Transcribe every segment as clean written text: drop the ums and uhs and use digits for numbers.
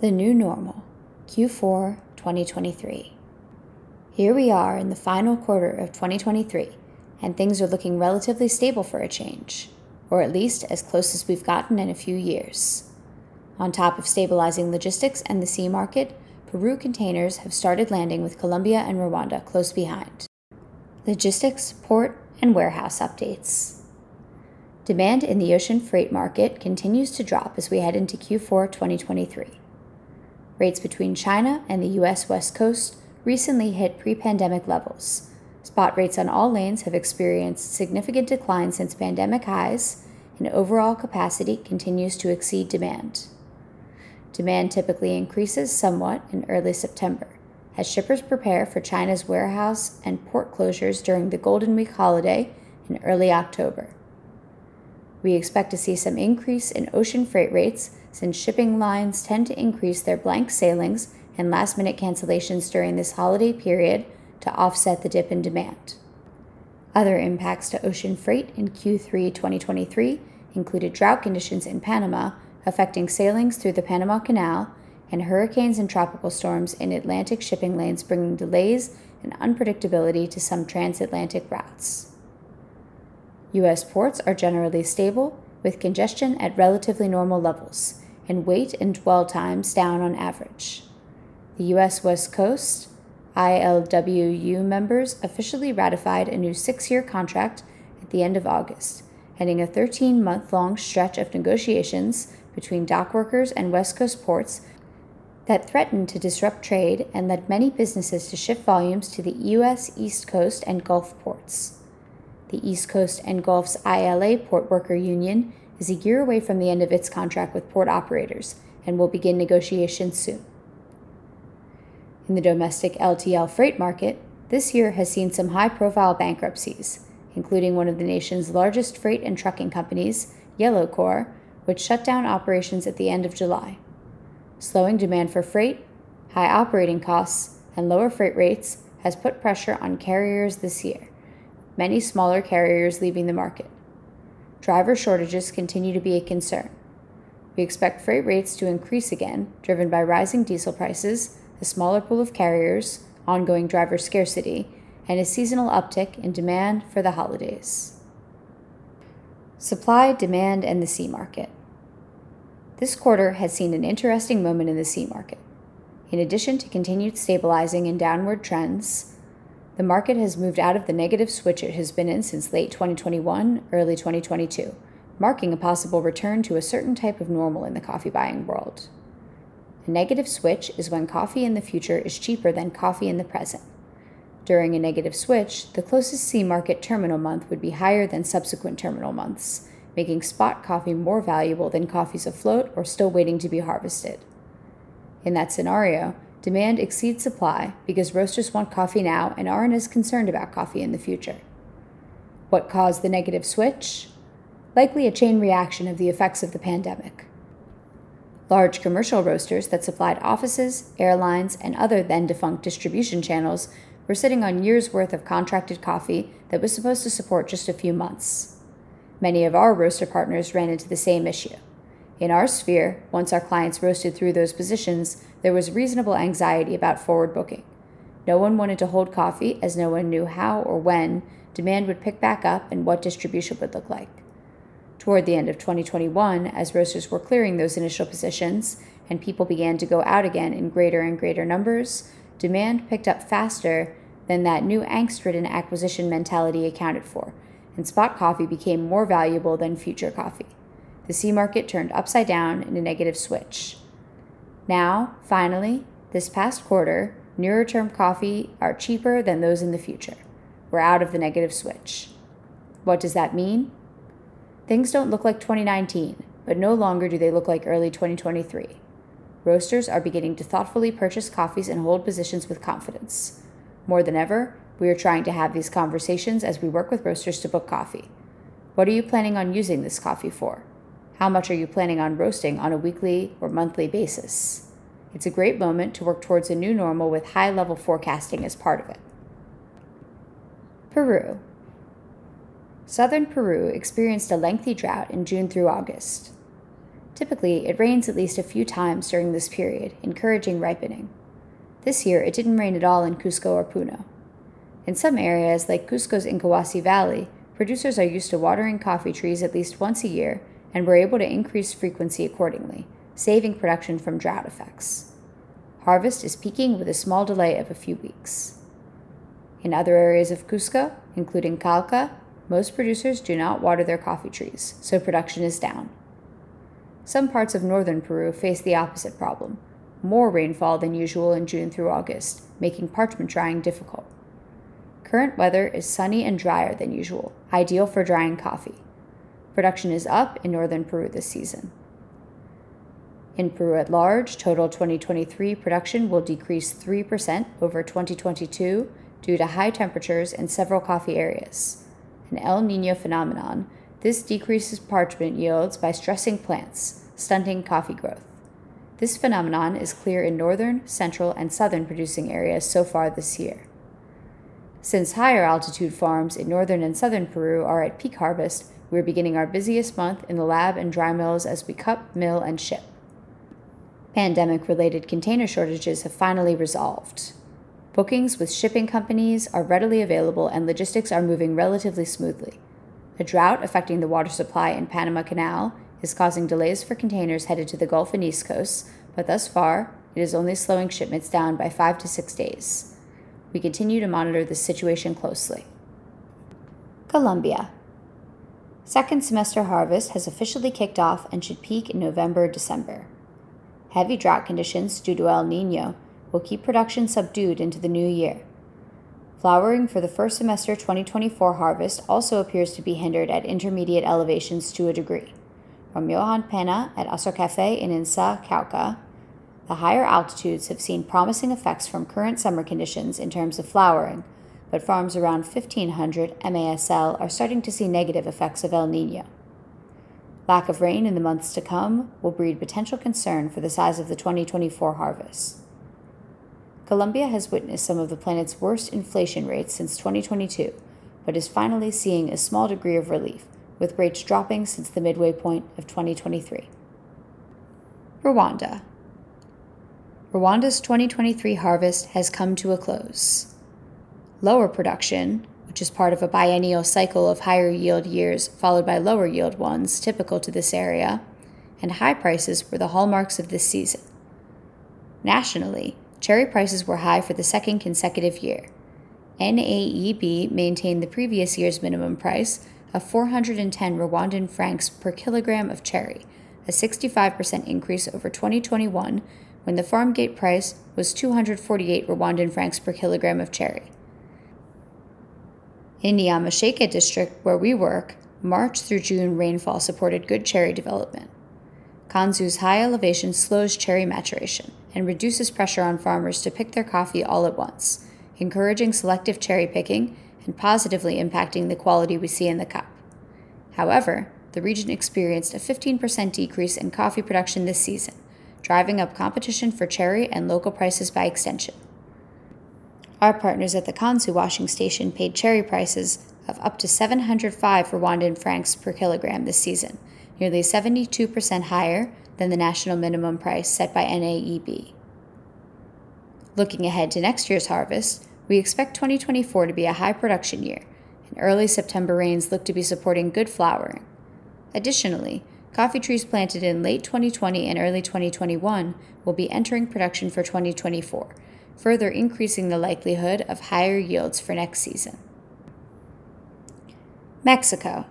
The New Normal, Q4 2023. Here we are in the final quarter of 2023, and things are looking relatively stable for a change, or at least as close as we've gotten in a few years. On top of stabilizing logistics and the sea market, Peru containers have started landing with Colombia and Rwanda close behind. Logistics, port, and warehouse updates. Demand in the ocean freight market continues to drop as we head into Q4 2023. Rates between China and the U.S. West Coast recently hit pre-pandemic levels. Spot rates on all lanes have experienced significant declines since pandemic highs, and overall capacity continues to exceed demand. Demand typically increases somewhat in early September, as shippers prepare for China's warehouse and port closures during the Golden Week holiday in early October. We expect to see some increase in ocean freight rates since shipping lines tend to increase their blank sailings and last-minute cancellations during this holiday period to offset the dip in demand. Other impacts to ocean freight in Q3 2023 included drought conditions in Panama affecting sailings through the Panama Canal and hurricanes and tropical storms in Atlantic shipping lanes, bringing delays and unpredictability to some transatlantic routes. U.S. ports are generally stable, with congestion at relatively normal levels, and wait and dwell times down on average. The U.S. West Coast ILWU members officially ratified a new 6-year contract at the end of August, ending a 13-month-long stretch of negotiations between dockworkers and West Coast ports that threatened to disrupt trade and led many businesses to shift volumes to the U.S. East Coast and Gulf ports. The East Coast and Gulf's ILA Port Worker Union is a year away from the end of its contract with port operators and will begin negotiations soon. In the domestic LTL freight market, this year has seen some high-profile bankruptcies, including one of the nation's largest freight and trucking companies, Yellowcore, which shut down operations at the end of July. Slowing demand for freight, high operating costs, and lower freight rates has put pressure on carriers this year, many smaller carriers leaving the market. Driver shortages continue to be a concern. We expect freight rates to increase again, driven by rising diesel prices, a smaller pool of carriers, ongoing driver scarcity, and a seasonal uptick in demand for the holidays. Supply, demand, and the sea market. This quarter has seen an interesting moment in the sea market. In addition to continued stabilizing and downward trends, the market has moved out of the negative switch it has been in since late 2021, early 2022, marking a possible return to a certain type of normal in the coffee buying world. A negative switch is when coffee in the future is cheaper than coffee in the present. During a negative switch, the closest sea market terminal month would be higher than subsequent terminal months, making spot coffee more valuable than coffees afloat or still waiting to be harvested. In that scenario, demand exceeds supply because roasters want coffee now and aren't as concerned about coffee in the future. What caused the negative switch? Likely a chain reaction of the effects of the pandemic. Large commercial roasters that supplied offices, airlines, and other then-defunct distribution channels were sitting on years' worth of contracted coffee that was supposed to support just a few months. Many of our roaster partners ran into the same issue. In our sphere, once our clients roasted through those positions, there was reasonable anxiety about forward booking. No one wanted to hold coffee as no one knew how or when demand would pick back up and what distribution would look like. Toward the end of 2021, as roasters were clearing those initial positions and people began to go out again in greater and greater numbers, demand picked up faster than that new angst-ridden acquisition mentality accounted for, and spot coffee became more valuable than future coffee. The sea market turned upside down in a negative switch. Now, finally, this past quarter, nearer-term coffee are cheaper than those in the future. We're out of the negative switch. What does that mean? Things don't look like 2019, but no longer do they look like early 2023. Roasters are beginning to thoughtfully purchase coffees and hold positions with confidence. More than ever, we are trying to have these conversations as we work with roasters to book coffee. What are you planning on using this coffee for? How much are you planning on roasting on a weekly or monthly basis? It's a great moment to work towards a new normal with high-level forecasting as part of it. Peru. Southern Peru experienced a lengthy drought in June through August. Typically, it rains at least a few times during this period, encouraging ripening. This year, it didn't rain at all in Cusco or Puno. In some areas, like Cusco's Incahuasi Valley, producers are used to watering coffee trees at least once a year and were able to increase frequency accordingly, saving production from drought effects. Harvest is peaking with a small delay of a few weeks. In other areas of Cusco, including Calca, most producers do not water their coffee trees, so production is down. Some parts of northern Peru face the opposite problem, more rainfall than usual in June through August, making parchment drying difficult. Current weather is sunny and drier than usual, ideal for drying coffee. Production is up in northern Peru this season. In Peru at large, total 2023 production will decrease 3% over 2022 due to high temperatures in several coffee areas. An El Niño phenomenon, this decreases parchment yields by stressing plants, stunting coffee growth. This phenomenon is clear in northern, central, and southern producing areas so far this year. Since higher altitude farms in northern and southern Peru are at peak harvest, we're beginning our busiest month in the lab and dry mills as we cup, mill, and ship. Pandemic-related container shortages have finally resolved. Bookings with shipping companies are readily available and logistics are moving relatively smoothly. A drought affecting the water supply in Panama Canal is causing delays for containers headed to the Gulf and East Coast, but thus far, it is only slowing shipments down by 5 to 6 days. We continue to monitor this situation closely. Colombia. Second semester harvest has officially kicked off and should peak in November-December. Heavy drought conditions due to El Niño will keep production subdued into the new year. Flowering for the first semester 2024 harvest also appears to be hindered at intermediate elevations to a degree. From Johan Pena at Asocafe in Insa, Cauca, the higher altitudes have seen promising effects from current summer conditions in terms of flowering, but farms around 1500 MASL are starting to see negative effects of El Niño. Lack of rain in the months to come will breed potential concern for the size of the 2024 harvest. Colombia has witnessed some of the planet's worst inflation rates since 2022, but is finally seeing a small degree of relief, with rates dropping since the midway point of 2023. Rwanda. Rwanda's 2023 harvest has come to a close. Lower production, which is part of a biennial cycle of higher yield years followed by lower yield ones typical to this area, and high prices were the hallmarks of this season. Nationally, cherry prices were high for the second consecutive year. NAEB maintained the previous year's minimum price of 410 Rwandan francs per kilogram of cherry, a 65% increase over 2021 when the farm gate price was 248 Rwandan francs per kilogram of cherry. In the Yamasheke district where we work, March through June rainfall supported good cherry development. Kansu's high elevation slows cherry maturation and reduces pressure on farmers to pick their coffee all at once, encouraging selective cherry picking and positively impacting the quality we see in the cup. However, the region experienced a 15% decrease in coffee production this season, driving up competition for cherry and local prices by extension. Our partners at the Kansu washing station paid cherry prices of up to 705 Rwandan francs per kilogram this season, nearly 72% higher than the national minimum price set by NAEB. Looking ahead to next year's harvest, we expect 2024 to be a high production year, and early September rains look to be supporting good flowering. Additionally, coffee trees planted in late 2020 and early 2021 will be entering production for 2024, further increasing the likelihood of higher yields for next season. Mexico.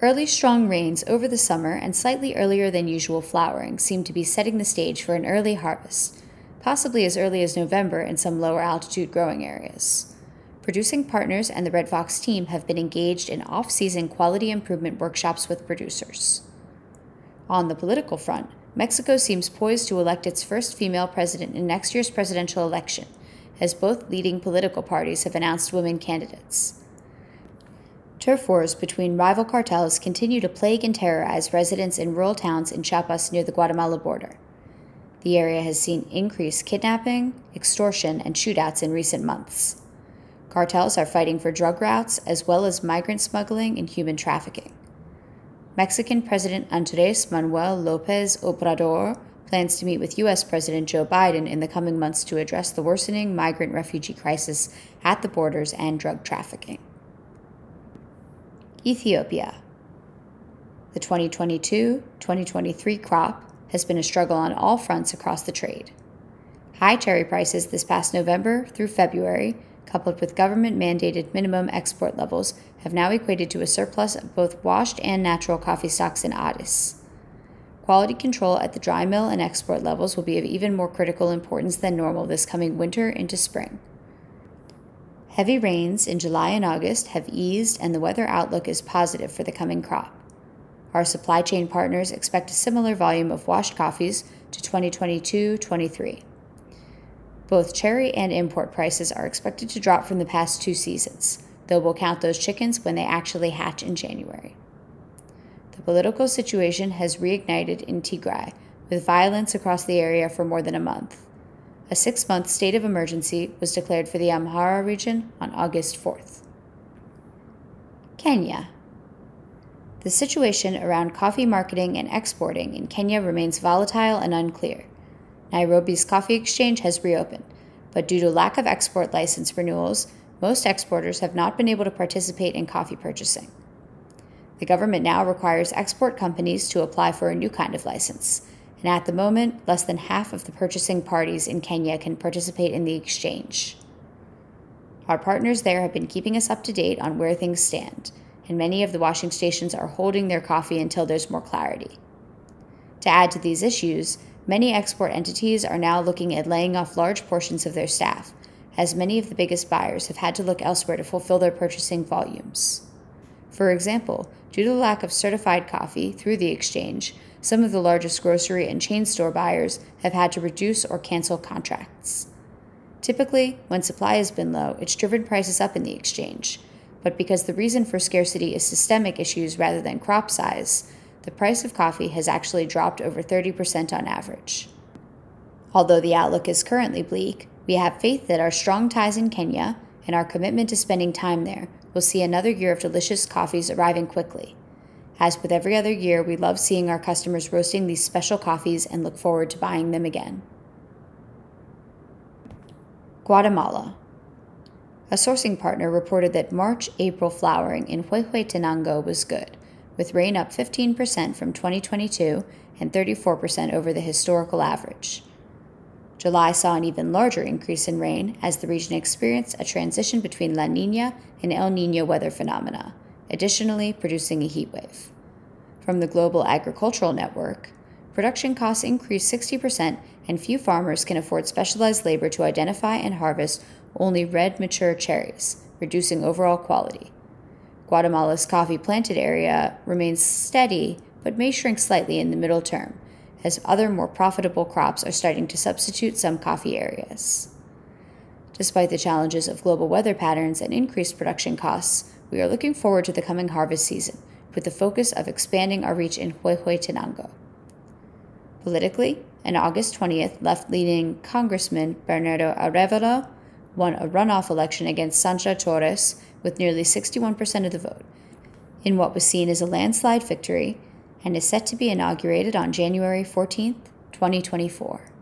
Early strong rains over the summer and slightly earlier than usual flowering seem to be setting the stage for an early harvest, possibly as early as November in some lower altitude growing areas. Producing partners and the Red Fox team have been engaged in off-season quality improvement workshops with producers. On the political front, Mexico seems poised to elect its first female president in next year's presidential election, as both leading political parties have announced women candidates. Turf wars between rival cartels continue to plague and terrorize residents in rural towns in Chiapas near the Guatemala border. The area has seen increased kidnapping, extortion, and shootouts in recent months. Cartels are fighting for drug routes as well as migrant smuggling and human trafficking. Mexican President Andrés Manuel López Obrador plans to meet with U.S. President Joe Biden in the coming months to address the worsening migrant refugee crisis at the borders and drug trafficking. Ethiopia. The 2022-2023 crop has been a struggle on all fronts across the trade. High dairy prices this past November through February, coupled with government-mandated minimum export levels, have now equated to a surplus of both washed and natural coffee stocks in Addis. Quality control at the dry mill and export levels will be of even more critical importance than normal this coming winter into spring. Heavy rains in July and August have eased, and the weather outlook is positive for the coming crop. Our supply chain partners expect a similar volume of washed coffees to 2022-23. Both cherry and import prices are expected to drop from the past two seasons, though we'll count those chickens when they actually hatch in January. The political situation has reignited in Tigray, with violence across the area for more than a month. A 6-month state of emergency was declared for the Amhara region on August 4th. Kenya. The situation around coffee marketing and exporting in Kenya remains volatile and unclear. Nairobi's coffee exchange has reopened, but due to lack of export license renewals, most exporters have not been able to participate in coffee purchasing. The government now requires export companies to apply for a new kind of license, and at the moment, less than half of the purchasing parties in Kenya can participate in the exchange. Our partners there have been keeping us up to date on where things stand, and many of the washing stations are holding their coffee until there's more clarity. To add to these issues, many export entities are now looking at laying off large portions of their staff, as many of the biggest buyers have had to look elsewhere to fulfill their purchasing volumes. For example, due to the lack of certified coffee through the exchange, some of the largest grocery and chain store buyers have had to reduce or cancel contracts. Typically, when supply has been low, it's driven prices up in the exchange. But because the reason for scarcity is systemic issues rather than crop size, the price of coffee has actually dropped over 30% on average. Although the outlook is currently bleak, we have faith that our strong ties in Kenya and our commitment to spending time there will see another year of delicious coffees arriving quickly. As with every other year, we love seeing our customers roasting these special coffees and look forward to buying them again. Guatemala. A sourcing partner reported that March-April flowering in Huehuetenango was good, with rain up 15% from 2022 and 34% over the historical average. July saw an even larger increase in rain as the region experienced a transition between La Niña and El Niño weather phenomena, additionally producing a heat wave. From the Global Agricultural Network, production costs increased 60% and few farmers can afford specialized labor to identify and harvest only red mature cherries, reducing overall quality. Guatemala's coffee planted area remains steady but may shrink slightly in the middle term, as other more profitable crops are starting to substitute some coffee areas. Despite the challenges of global weather patterns and increased production costs, we are looking forward to the coming harvest season, with the focus of expanding our reach in Huehuetenango. Politically, an August 20th left-leaning Congressman Bernardo Arevalo won a runoff election against Sandra Torres with nearly 61% of the vote, in what was seen as a landslide victory, and is set to be inaugurated on January 14, 2024.